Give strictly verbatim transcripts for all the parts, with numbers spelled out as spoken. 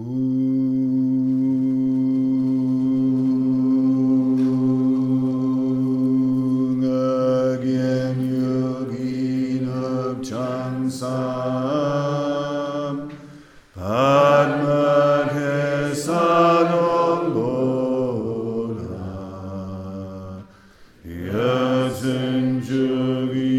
Hung again yoginam chansam Padma Kaitan Bona Yasin Jogi.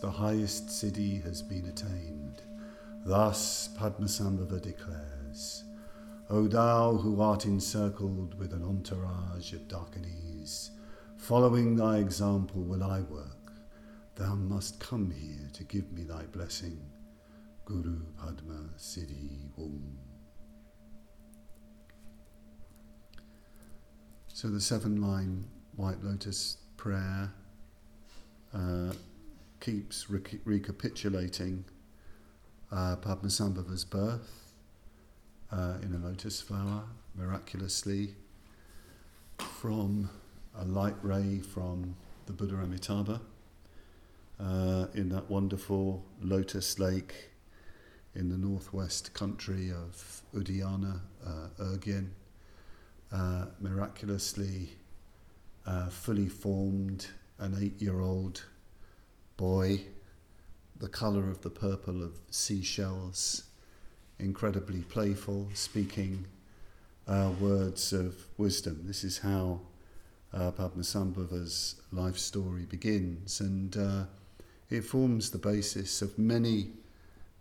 The highest siddhi has been attained. Thus Padmasambhava declares, O thou who art encircled with an entourage of Darkanis, following thy example will I work. Thou must come here to give me thy blessing. Guru Padma Siddhi Om. So the seven line White Lotus prayer uh, keeps re- recapitulating uh, Padmasambhava's birth uh, in a lotus flower, miraculously, from a light ray from the Buddha Amitabha uh, in that wonderful lotus lake in the northwest country of Uddiyana, uh, Urgyen, uh, miraculously uh, fully formed an eight-year-old boy, the colour of the purple of seashells, incredibly playful, speaking uh, words of wisdom. This is how uh, Padmasambhava's life story begins, and uh, it forms the basis of many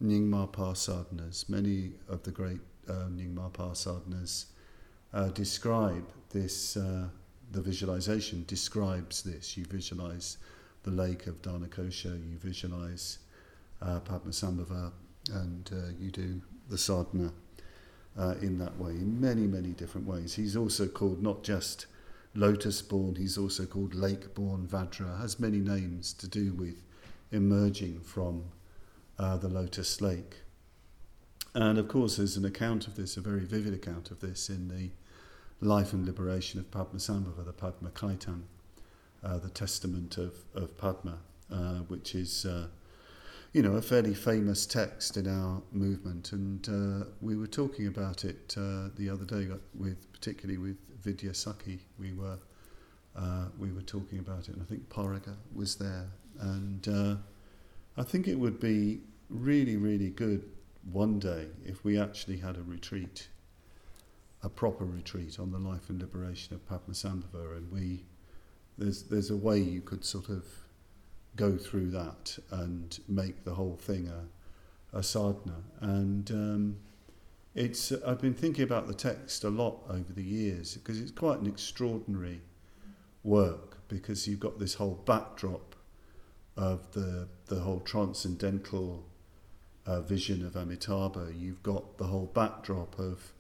Nyingma Pa sadhanas. Many of the great uh, Nyingma Pa sadhanas uh, describe this, uh, the visualisation describes this. You visualise the lake of Dhanakosha, you visualise uh, Padmasambhava, and uh, you do the sadhana uh, in that way, in many, many different ways. He's also called not just lotus-born, he's also called lake-born Vajra, has many names to do with emerging from uh, the lotus lake. And of course there's an account of this, a very vivid account of this, in the life and liberation of Padmasambhava, the Padma Kaitan. Uh, the Testament of, of Padma, uh, which is, uh, you know, a fairly famous text in our movement. And uh, we were talking about it uh, the other day, with particularly with Vidyasakhi. We were uh, we were talking about it, and I think Paraga was there. And uh, I think it would be really, really good one day if we actually had a retreat, a proper retreat on the life and liberation of Padmasambhava, and we. There's there's a way you could sort of go through that and make the whole thing a, a sadhana. And um, it's I've been thinking about the text a lot over the years, because it's quite an extraordinary work, because you've got this whole backdrop of the the whole transcendental uh, vision of Amitabha. You've got the whole backdrop of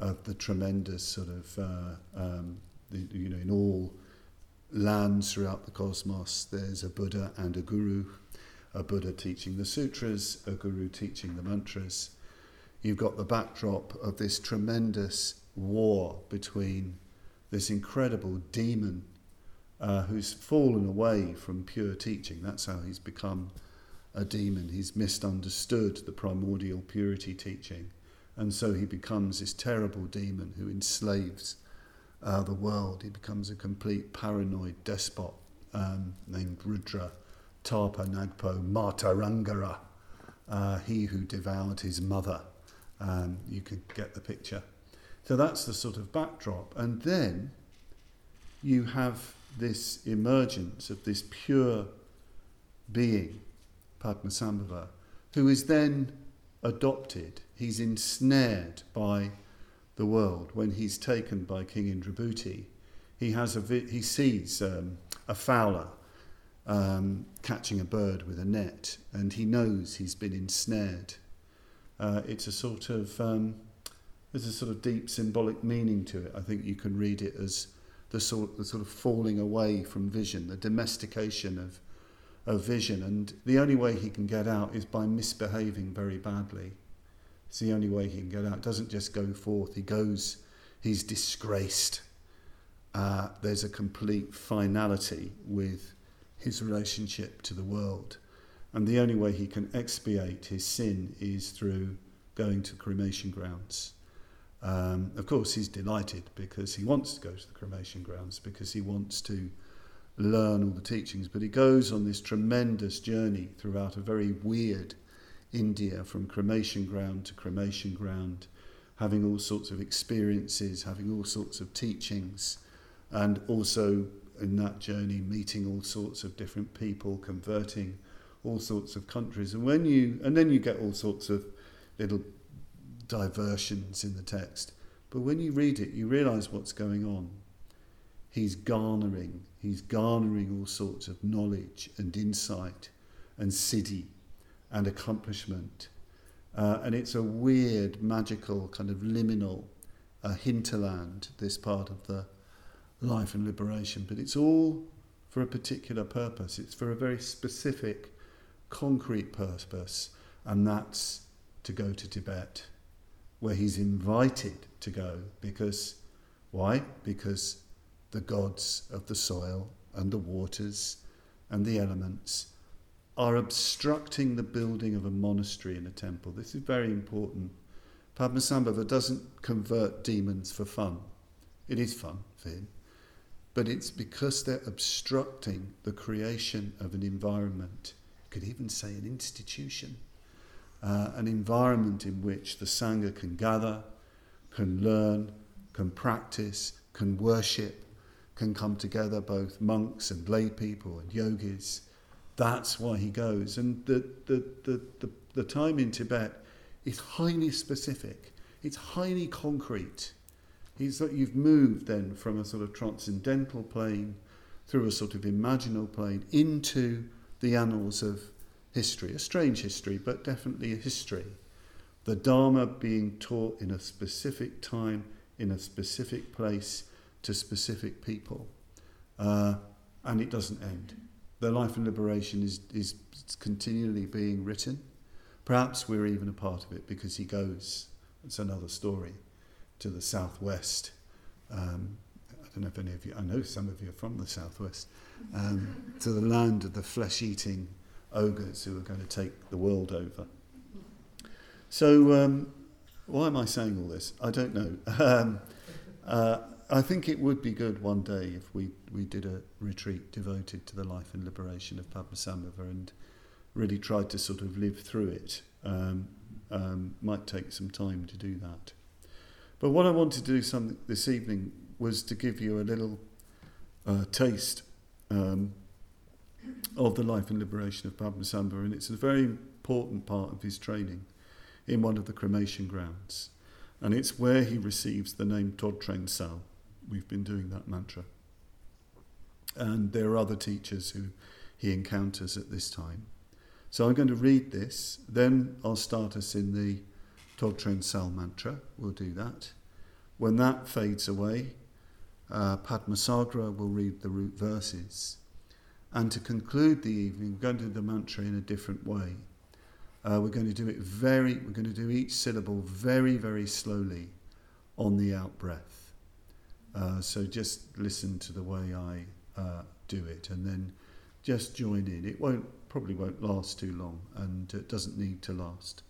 of the tremendous sort of uh, um, the, you know in all lands throughout the cosmos, there's a Buddha and a Guru, a Buddha teaching the sutras, a Guru teaching the mantras. You've got the backdrop of this tremendous war between this incredible demon uh, who's fallen away from pure teaching. That's how he's become a demon. He's misunderstood the primordial purity teaching, and so he becomes this terrible demon who enslaves Uh, the world. He becomes a complete paranoid despot um, named Rudra, Tapa Nagpo, Matarangara, uh, he who devoured his mother. Um, you could get the picture. So that's the sort of backdrop. And then you have this emergence of this pure being, Padmasambhava, who is then adopted. He's ensnared by the world. When he's taken by King Indrabuti, he has a vi- he sees um, a fowler um, catching a bird with a net, and he knows he's been ensnared. Uh, it's a sort of um, there's a sort of deep symbolic meaning to it. I think you can read it as the sort the sort of falling away from vision, the domestication of of vision, and the only way he can get out is by misbehaving very badly. It's the only way he can get out. It doesn't just go forth. He goes, he's disgraced. Uh, there's a complete finality with his relationship to the world. And the only way he can expiate his sin is through going to cremation grounds. Um, of course, he's delighted because he wants to go to the cremation grounds, because he wants to learn all the teachings. But he goes on this tremendous journey throughout a very weird India, from cremation ground to cremation ground, having all sorts of experiences, having all sorts of teachings, and also in that journey meeting all sorts of different people, converting all sorts of countries. And when you and then you get all sorts of little diversions in the text. But when you read it, you realise what's going on. He's garnering, he's garnering all sorts of knowledge and insight and siddhi and accomplishment. Uh, and it's a weird, magical, kind of liminal uh, hinterland, this part of the life and liberation. But it's all for a particular purpose. It's for a very specific, concrete purpose, and that's to go to Tibet, where he's invited to go. Because, why? Because the gods of the soil and the waters and the elements are obstructing the building of a monastery and a temple. This is very important. Padmasambhava doesn't convert demons for fun. It is fun for him. But it's because they're obstructing the creation of an environment. You could even say an institution. Uh, an environment in which the Sangha can gather, can learn, can practice, can worship, can come together, both monks and lay people and yogis. That's why he goes. And the, the the the the time in Tibet is highly specific. It's highly concrete. He's that you've moved then from a sort of transcendental plane through a sort of imaginal plane into the annals of history. A strange history, but definitely a history. The Dharma being taught in a specific time, in a specific place, to specific people. Uh, and it doesn't end. The life and liberation is, is continually being written. Perhaps we're even a part of it because he goes, it's another story, to the southwest. Um, I don't know if any of you, I know some of you are from the southwest, um, to the land of the flesh-eating ogres who are going to take the world over. So um, why am I saying all this? I don't know. Um, uh, I think it would be good one day if we, we did a retreat devoted to the life and liberation of Padmasambhava and really tried to sort of live through it. Um, um, might take some time to do that. But what I wanted to do some, this evening was to give you a little uh, taste um, of the life and liberation of Padmasambhava, and it's a very important part of his training in one of the cremation grounds. And it's where he receives the name Thötreng Tsal. We've been doing that mantra. And there are other teachers who he encounters at this time. So I'm going to read this, then I'll start us in the Thötreng Tsal mantra. We'll do that. When that fades away, uh, Padmasambhava will read the root verses. And to conclude the evening, we're going to do the mantra in a different way. Uh, we're going to do it very, we're going to do each syllable very, very slowly on the out-breath. Uh, so just listen to the way I uh, do it and then just join in. It won't, probably won't last too long, and it doesn't need to last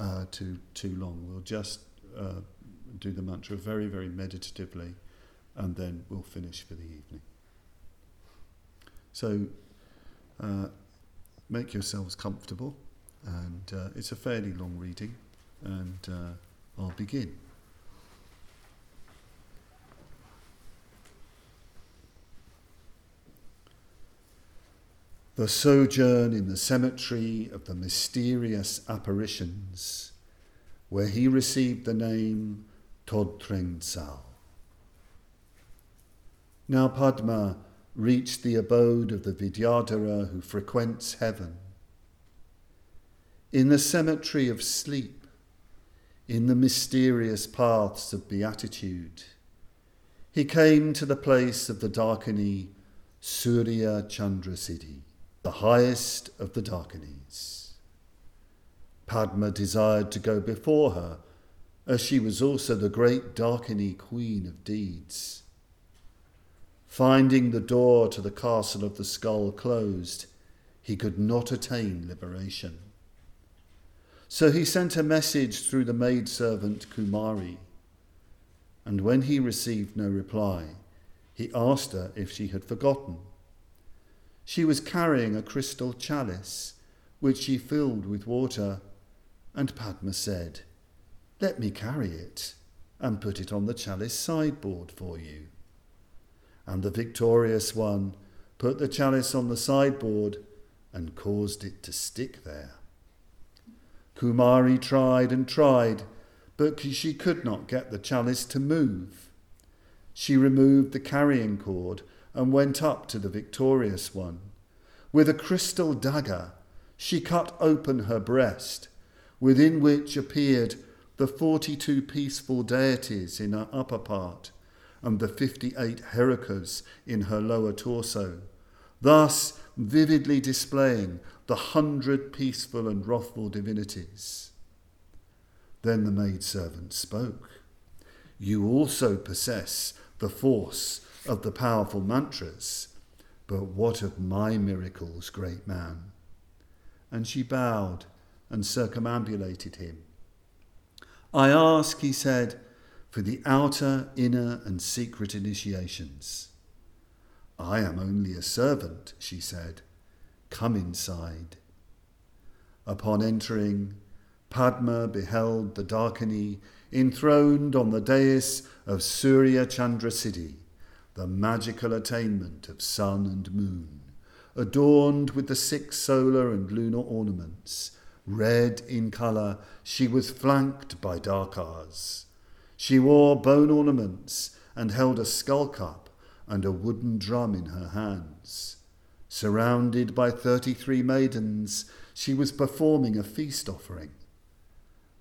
uh, too, too long. We'll just uh, do the mantra very, very meditatively, and then we'll finish for the evening. So uh, make yourselves comfortable. And uh, it's a fairly long reading, and uh, I'll begin. the sojourn in the cemetery of the mysterious apparitions, where he received the name Thötreng Tsal. Now Padma reached the abode of the Vidyadhara who frequents heaven. In the cemetery of sleep, in the mysterious paths of beatitude, he came to the place of the Darkani, Surya Chandra Siddhi, the highest of the Darkanis. Padma desired to go before her, as she was also the great Darkani queen of deeds. Finding the door to the castle of the skull closed, he could not attain liberation. So he sent a message through the maidservant Kumari, and when he received no reply, he asked her if she had forgotten. She was carrying a crystal chalice, which she filled with water, and Padma said, "Let me carry it and put it on the chalice sideboard for you." And the victorious one put the chalice on the sideboard and caused it to stick there. Kumari tried and tried, but she could not get the chalice to move. She removed the carrying cord and went up to the victorious one. With a crystal dagger, she cut open her breast, within which appeared the forty-two peaceful deities in her upper part and the fifty-eight herikas in her lower torso, thus vividly displaying the hundred peaceful and wrathful divinities. Then the maidservant spoke, "You also possess the force of the powerful mantras, but what of my miracles, great man?" And she bowed and circumambulated him. "I ask," he said, "for the outer, inner and secret initiations." "I am only a servant," she said. "Come inside." Upon entering, Padma beheld the Darkani enthroned on the dais of Surya Chandra Siddhi, the magical attainment of sun and moon, adorned with the six solar and lunar ornaments. Red in colour, she was flanked by Darkars. She wore bone ornaments and held a skull cup and a wooden drum in her hands. Surrounded by thirty-three maidens, she was performing a feast offering.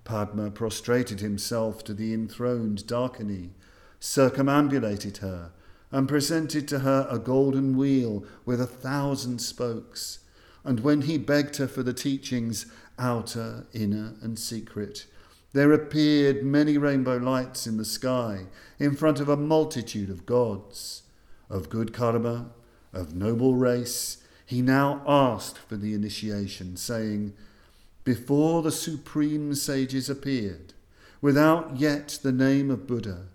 Padma prostrated himself to the enthroned Darkani, circumambulated her, and presented to her a golden wheel with a thousand spokes. And when he begged her for the teachings, outer, inner and secret, there appeared many rainbow lights in the sky, in front of a multitude of gods. Of good karma, of noble race, he now asked for the initiation, saying, "Before the supreme sages appeared, without yet the name of Buddha,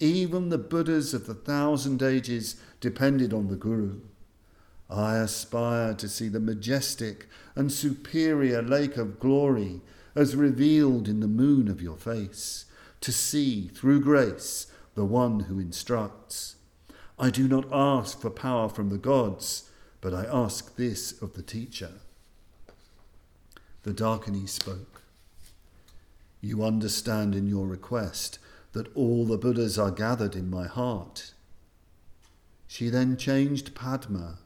even the Buddhas of the thousand ages depended on the Guru. I aspire to see the majestic and superior lake of glory as revealed in the moon of your face, to see, through grace, the one who instructs. I do not ask for power from the gods, but I ask this of the teacher." The Darkani spoke, "You understand in your request that all the Buddhas are gathered in my heart." She then changed Padma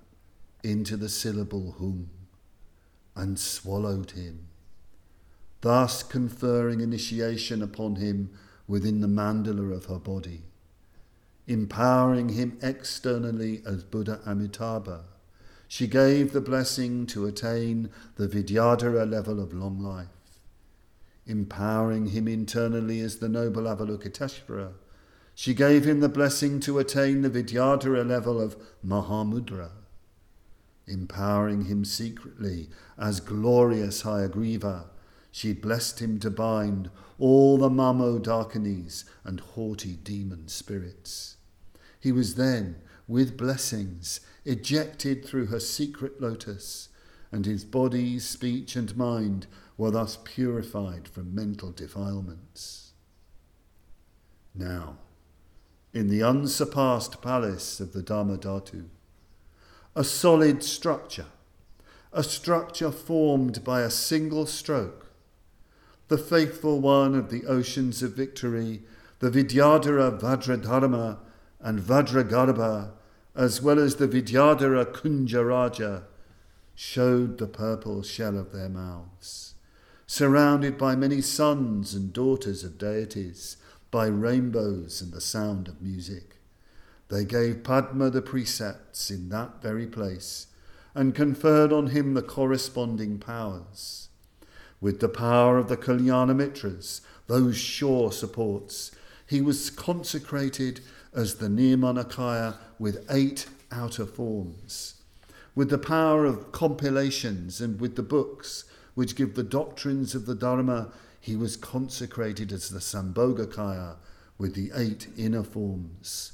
into the syllable hum and swallowed him, thus conferring initiation upon him within the mandala of her body, empowering him externally as Buddha Amitabha. She gave the blessing to attain the Vidyadhara level of long life, empowering him internally as the noble Avalokiteshvara. She gave him the blessing to attain the Vidyadhara level of Mahamudra, empowering him secretly as glorious Hayagriva. She blessed him to bind all the Mamo Darkanis and haughty demon spirits. He was then, with blessings, ejected through her secret lotus, and his body, speech and mind were thus purified from mental defilements. Now, in the unsurpassed palace of the Dharmadhatu, a solid structure a structure formed by a single stroke. The faithful one of the oceans of victory, the Vidyadhara Vajradharma and Vajragarbha, as well as the Vidyadhara Kunjaraja, showed the purple shell of their mouths, surrounded by many sons and daughters of deities, by rainbows and the sound of music. They gave Padma the precepts in that very place, and conferred on him the corresponding powers. With the power of the Kalyanamitras, those sure supports, he was consecrated as the Nirmanakaya with eight outer forms. With the power of compilations and with the books which give the doctrines of the Dharma, he was consecrated as the Sambhogakaya with the eight inner forms.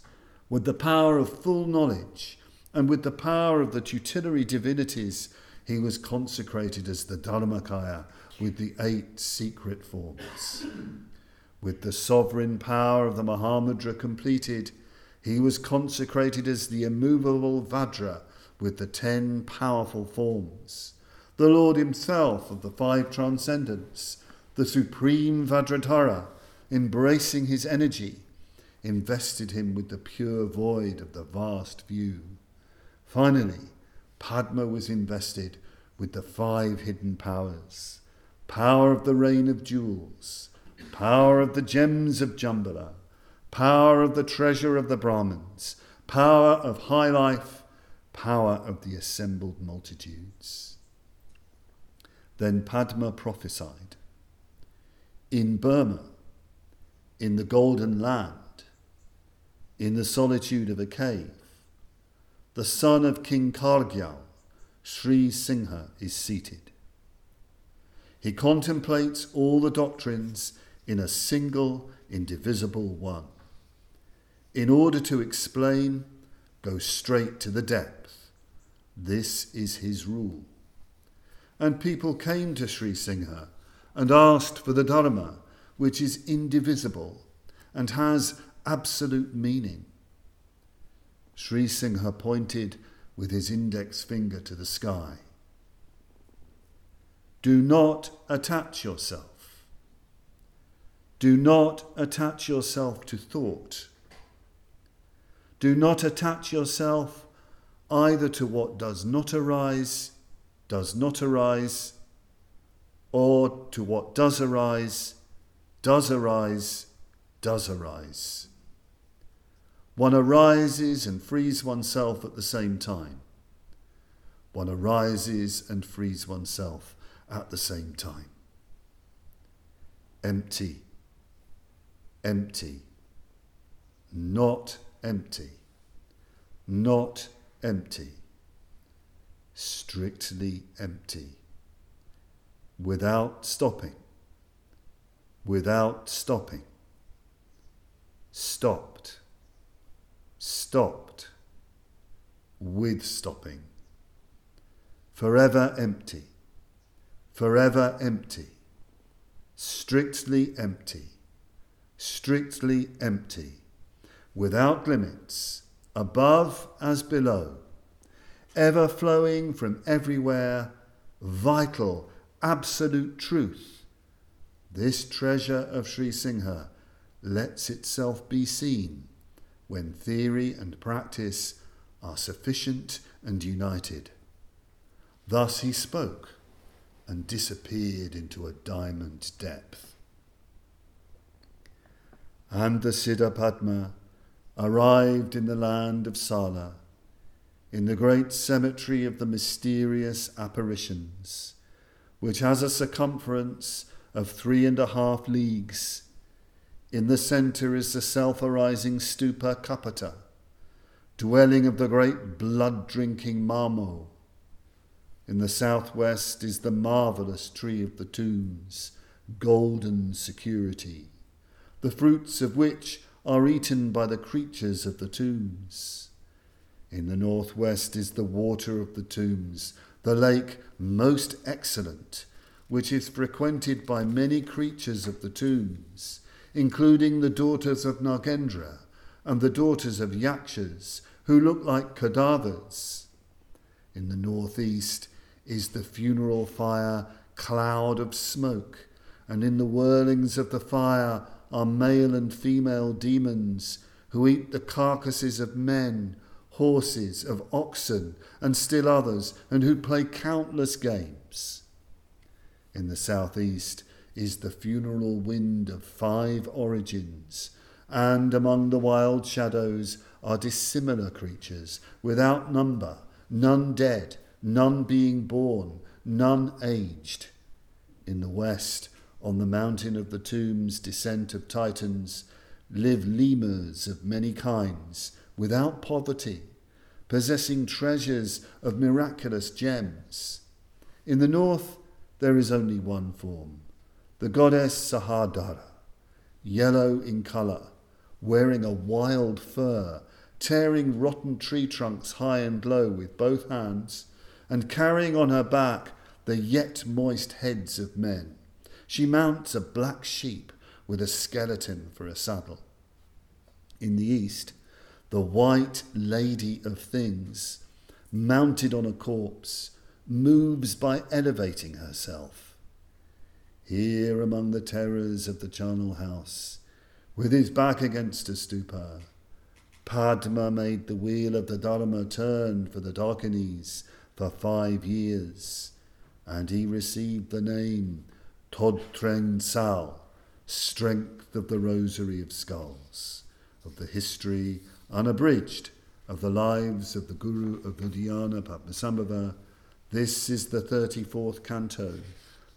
With the power of full knowledge and with the power of the tutelary divinities, he was consecrated as the Dharmakaya with the eight secret forms. With the sovereign power of the Mahamudra completed, he was consecrated as the immovable Vajra with the ten powerful forms. The Lord himself of the five transcendents, the supreme Vajradhara, embracing his energy, invested him with the pure void of the vast view. Finally, Padma was invested with the five hidden powers: power of the rain of jewels, power of the gems of Jambala, power of the treasure of the Brahmins, power of high life, power of the assembled multitudes. Then Padma prophesied, in Burma, in the golden land, in the solitude of a cave, the son of King Kargyal, Sri Singha, is seated. He contemplates all the doctrines in a single, indivisible one. In order to explain, go straight to the depth. This is his rule. And people came to Sri Singha and asked for the Dharma, which is indivisible and has absolute meaning. Sri Singha pointed with his index finger to the sky. Do not attach yourself. Do not attach yourself to thought. Do not attach yourself either to what does not arise, does not arise, or to what does arise, does arise, does arise. One arises and frees oneself at the same time. One arises and frees oneself at the same time. Empty, empty, not empty, not empty, strictly empty, without stopping, without stopping, stopped, stopped, with stopping, forever empty, forever empty, strictly empty, strictly empty, without limits, above as below, ever flowing from everywhere, vital, absolute truth. This treasure of Sri Singha lets itself be seen when theory and practice are sufficient and united. Thus he spoke and disappeared into a diamond depth. And the Siddha Padma arrived in the land of Sala, in the great cemetery of the mysterious apparitions, which has a circumference of three and a half leagues. In the centre is the self-arising stupa Kapata, dwelling of the great blood-drinking Mamo. In the southwest is the marvellous tree of the tombs, golden security, the fruits of which are eaten by the creatures of the tombs. In the northwest is the water of the tombs, the lake most excellent, which is frequented by many creatures of the tombs, including the daughters of Nagendra and the daughters of Yakshas, who look like cadavers. In the northeast is the funeral fire cloud of smoke, and in the whirlings of the fire are male and female demons who eat the carcasses of men, horses, of oxen, and still others, and who play countless games. In the southeast is the funeral wind of five origins, and among the wild shadows are dissimilar creatures, without number, none dead, none being born, none aged. In the west, on the mountain of the tombs, descent of titans, live lemurs of many kinds, without poverty, possessing treasures of miraculous gems. In the north, there is only one form, the goddess Sahadara, yellow in colour, wearing a wild fur, tearing rotten tree trunks high and low with both hands, and carrying on her back the yet moist heads of men. She mounts a black sheep with a skeleton for a saddle. In the east, the white lady of things, mounted on a corpse, moves by elevating herself. Here among the terrors of the charnel house, with his back against a stupa, Padma made the wheel of the Dharma turn for the Darkanese for five years, and he received the name Thötreng Tsal, Strength of the Rosary of Skulls, of the history unabridged of the lives of the Guru of Uddiyana Padmasambhava. This is the thirty-fourth canto,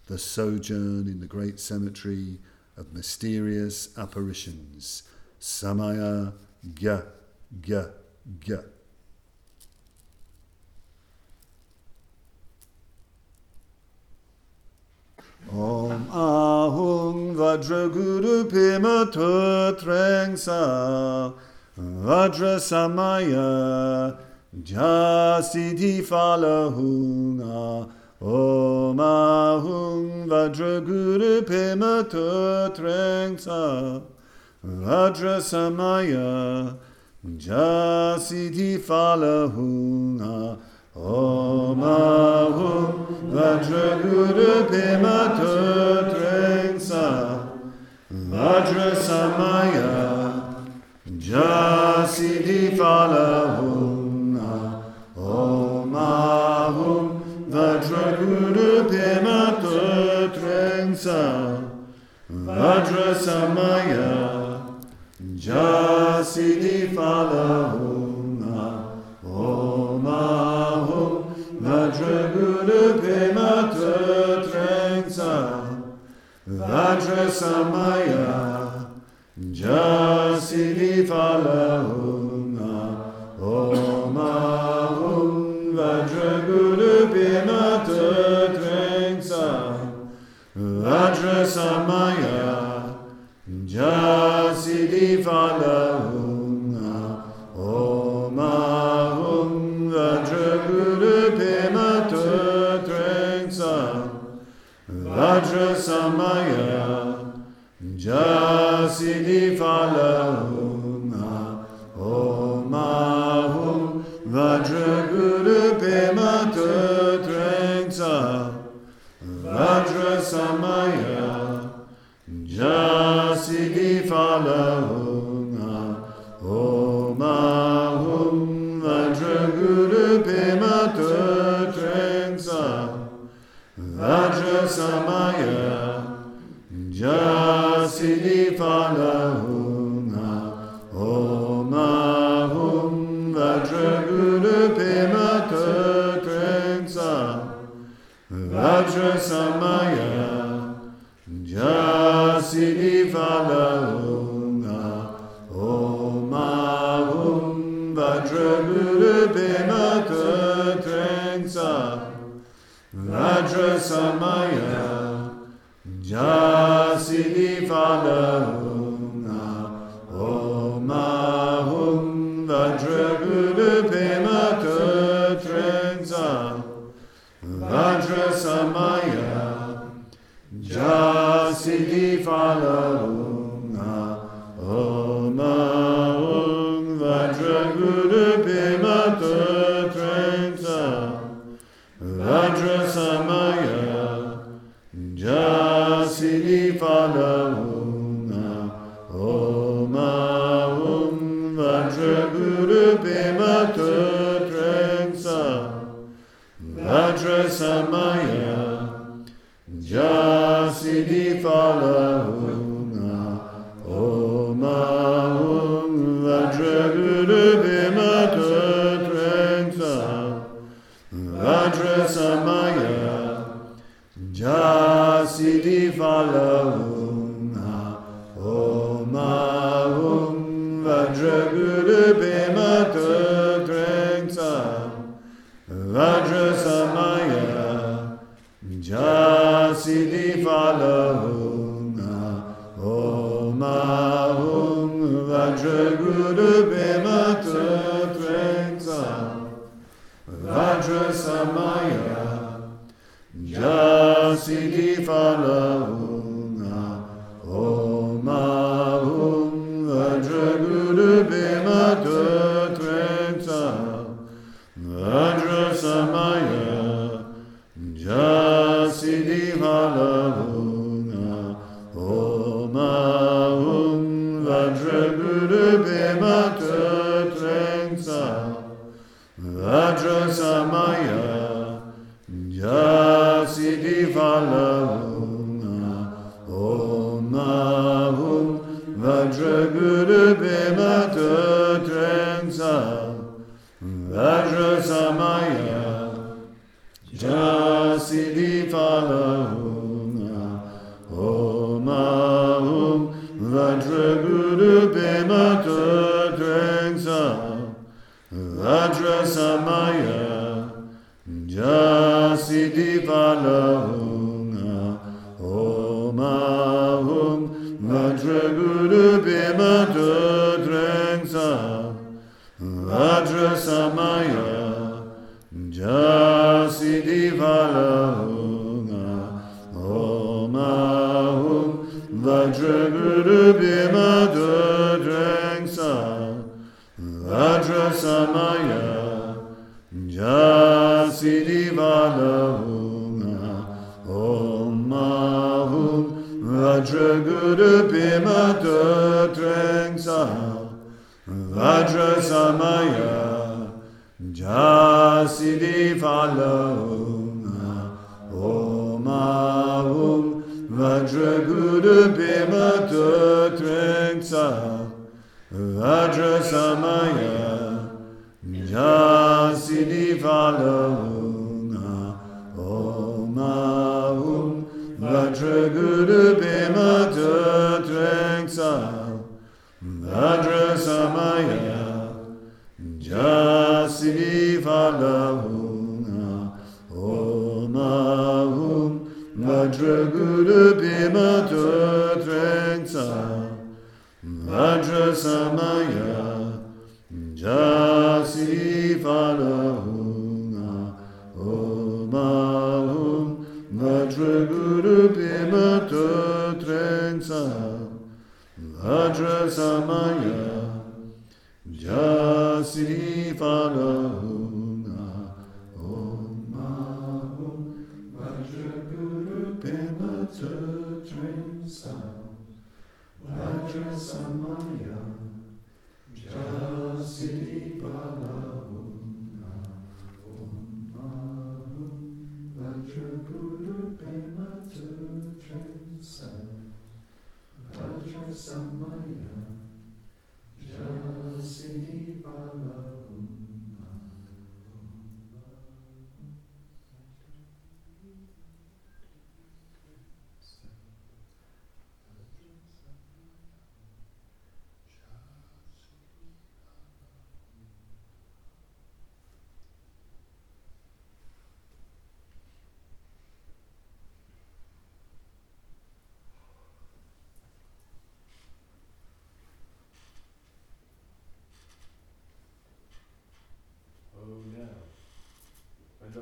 the sojourn in the great cemetery of mysterious apparitions. Samaya Gya Gya Gya. Om Ahung Vajraguru Pima Thötreng Tsal Vajrasamaya Jasiddhi Falahunga. Om Ahung Vajraguru Pima Thötreng Tsal Vajrasamaya Jasiddhi Falahunga. Om Ahum Vajraguru Pima Thötreng Tsal Vajrasamaya Jasiddhi Falahunga. Om Ahum Vajraguru Pima Thötreng Tsal Vajrasamaya Jasiddhi Falahunga. Om Ahum Vajraguru Pima Thötreng Tsal Vajrasamaya Jasiddhi Falahunga. Om Ahum Vajraguru Pima Thötreng Tsal Vajrasamaya Jasiddhi Falahunga. Om Ahum Vajraguru Pima Thötreng Tsal Vajrasamaya Jasiddhi Falahunga. Om Ahum Vajraguru Pima Thötreng Tsal Vajrasamaya Jasiddhi Falahunga. Om Ahum Vajraguru Pima Thötreng Tsal Vajrasamaya Jasiddhi Falahunga. Om Ahum Vajraguru Pima Thötreng Tsal Vajrasamaya Jasiddhi Falahunga. Om Ahum Vajraguru Pima Thötreng Tsal Vajrasamaya Jasiddhi Falahunga. Om Ahum Vajraguru Pima Thötreng Tsal Vajrasamaya Jasiddhi Falahunga. Om Ahum Vajraguru Pima Thötreng Tsal Vajrasamaya The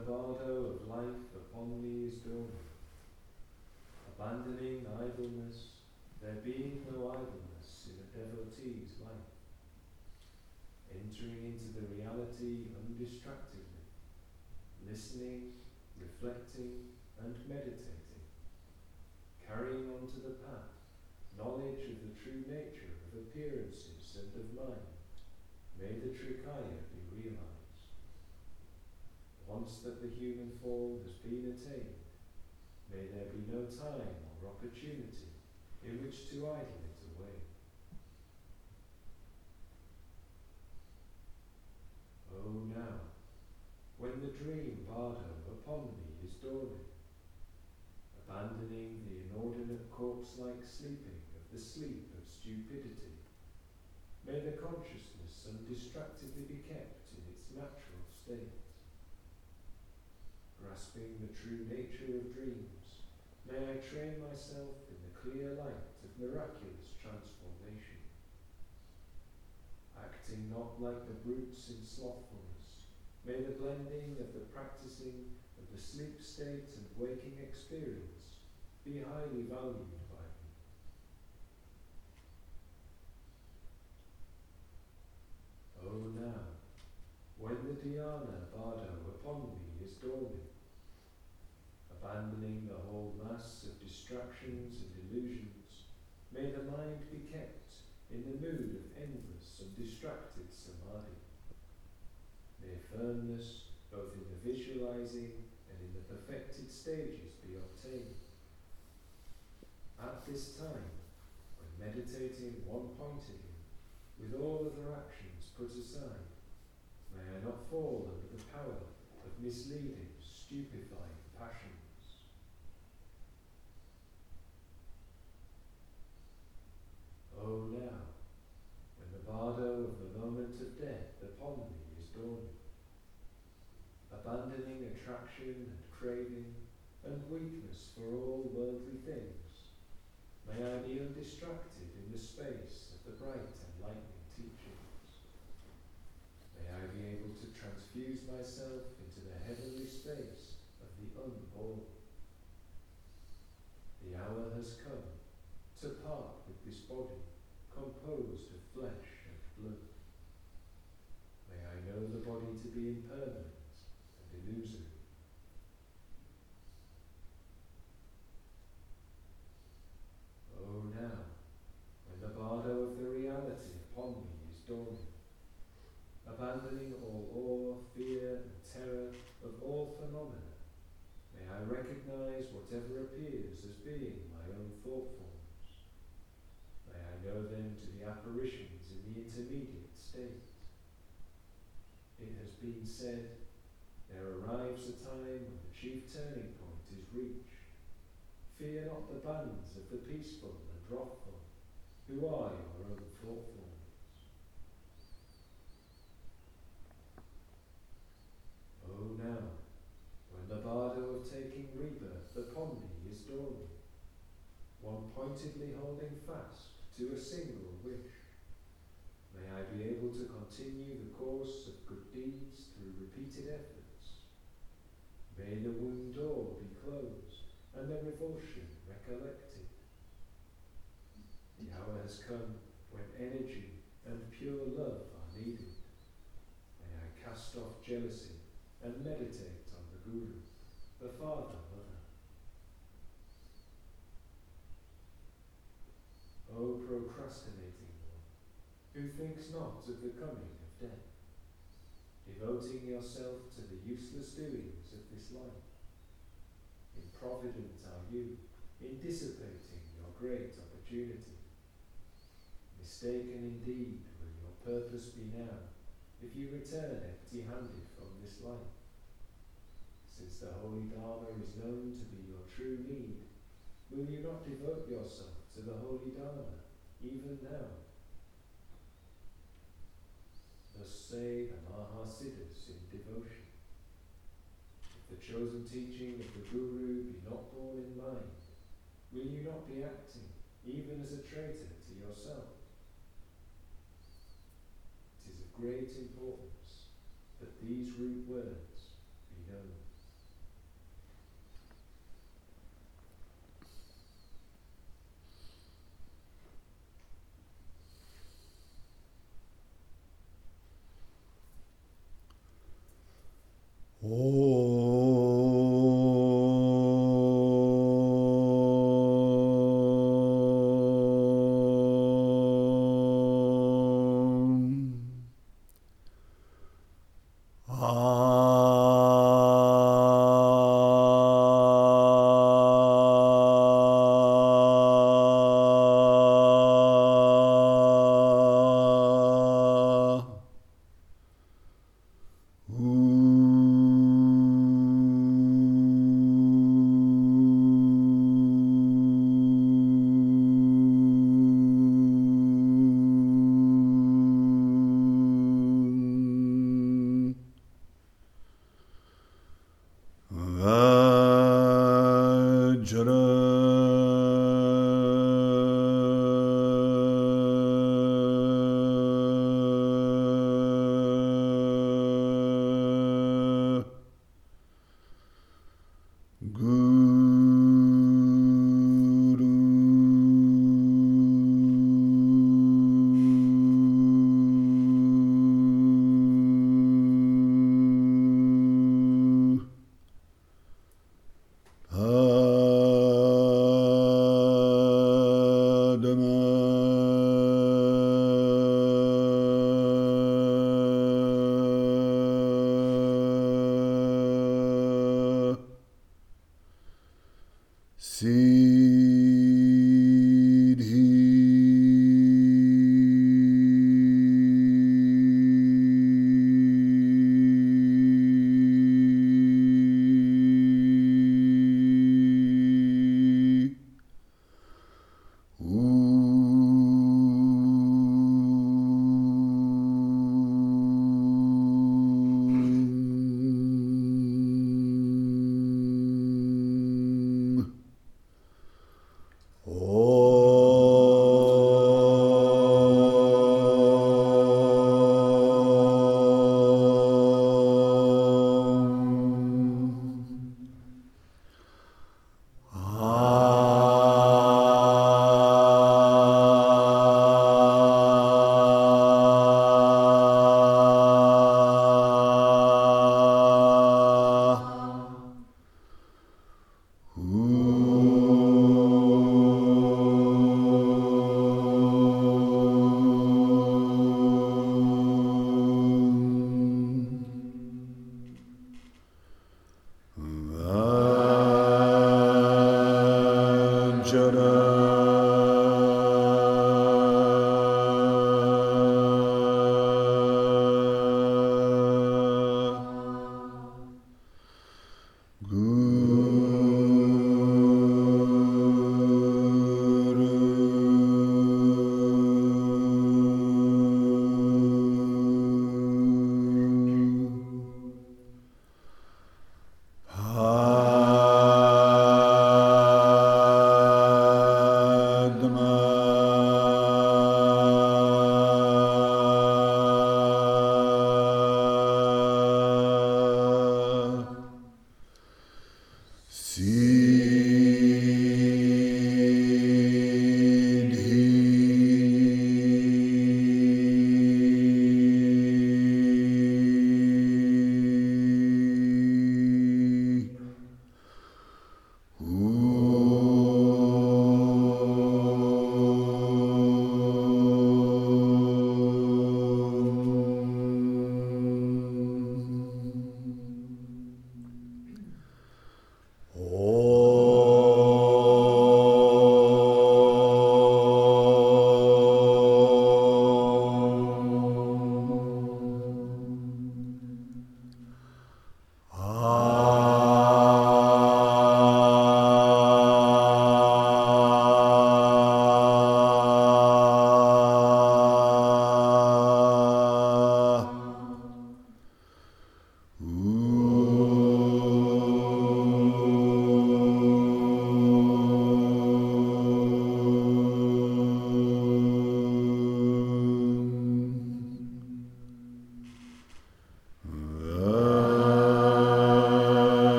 bardo of life upon me is dawning, abandoning idleness, there being no idleness in a devotee's life, entering into the reality undistractedly, listening, reflecting and meditating, carrying on to the path knowledge of the true nature of appearances and of mind, may the Trikaya be realized. Once that the human form has been attained, may there be no time or opportunity in which to idle it away. Oh, now, when the dream bardo upon me is dawning, abandoning the inordinate corpse-like sleeping of the sleep of stupidity, may the consciousness undistractedly be kept in its natural state. Grasping the true nature of dreams, may I train myself in the clear light of miraculous transformation. Acting not like the brutes in slothfulness, may the blending of the practicing of the sleep state and waking experience be highly valued by me. Oh, now, when the dhyana bardo upon me is dawning, abandoning the whole mass of distractions and illusions, may the mind be kept in the mood of endless and distracted samadhi. May firmness, both in the visualizing and in the perfected stages, be obtained. At this time, when meditating one point of you, with all other actions put aside, may I not fall under the power of misleading, stupefying passions. Oh, now, when the bardo of the moment of death upon me is dawning, abandoning attraction and craving and weakness for all worldly things, may I be undistracted in the space of the bright and enlightening teachings. May I be able to transfuse myself into the heavenly space of the unborn. The hour has come to part with this body composed of flesh and blood. May I know the body to be impermanent, illusory. Oh, now, when the bardo of the reality upon me is dawning, abandoning all awe, fear, and terror of all phenomena, may I recognize whatever appears as being my own thought forms. May I know them to be apparitions in the intermediate state. It has been said, there arrives a time when the chief turning point is reached. Fear not the bands of the peaceful and wrathful, who are your own thought forms. Oh, now, when the bardo of taking rebirth upon me is dawning, one pointedly holding fast to a single wish, may I be able to continue the course of good deeds through repeated effort. May the womb door be closed, and the revulsion recollected. The hour has come when energy and pure love are needed. May I cast off jealousy and meditate on the Guru, the Father, Mother. O procrastinating one, who thinks not of the coming of death, devoting yourself to the useless doings of this life. Improvident are you in dissipating your great opportunity. Mistaken indeed will your purpose be now, if you return empty-handed from this life. Since the holy Dharma is known to be your true need, will you not devote yourself to the holy Dharma, even now? Thus say the Mahasiddhas in devotion. If the chosen teaching of the Guru be not borne in mind, will you not be acting even as a traitor to yourself? It is of great importance that these root words be known. Oh.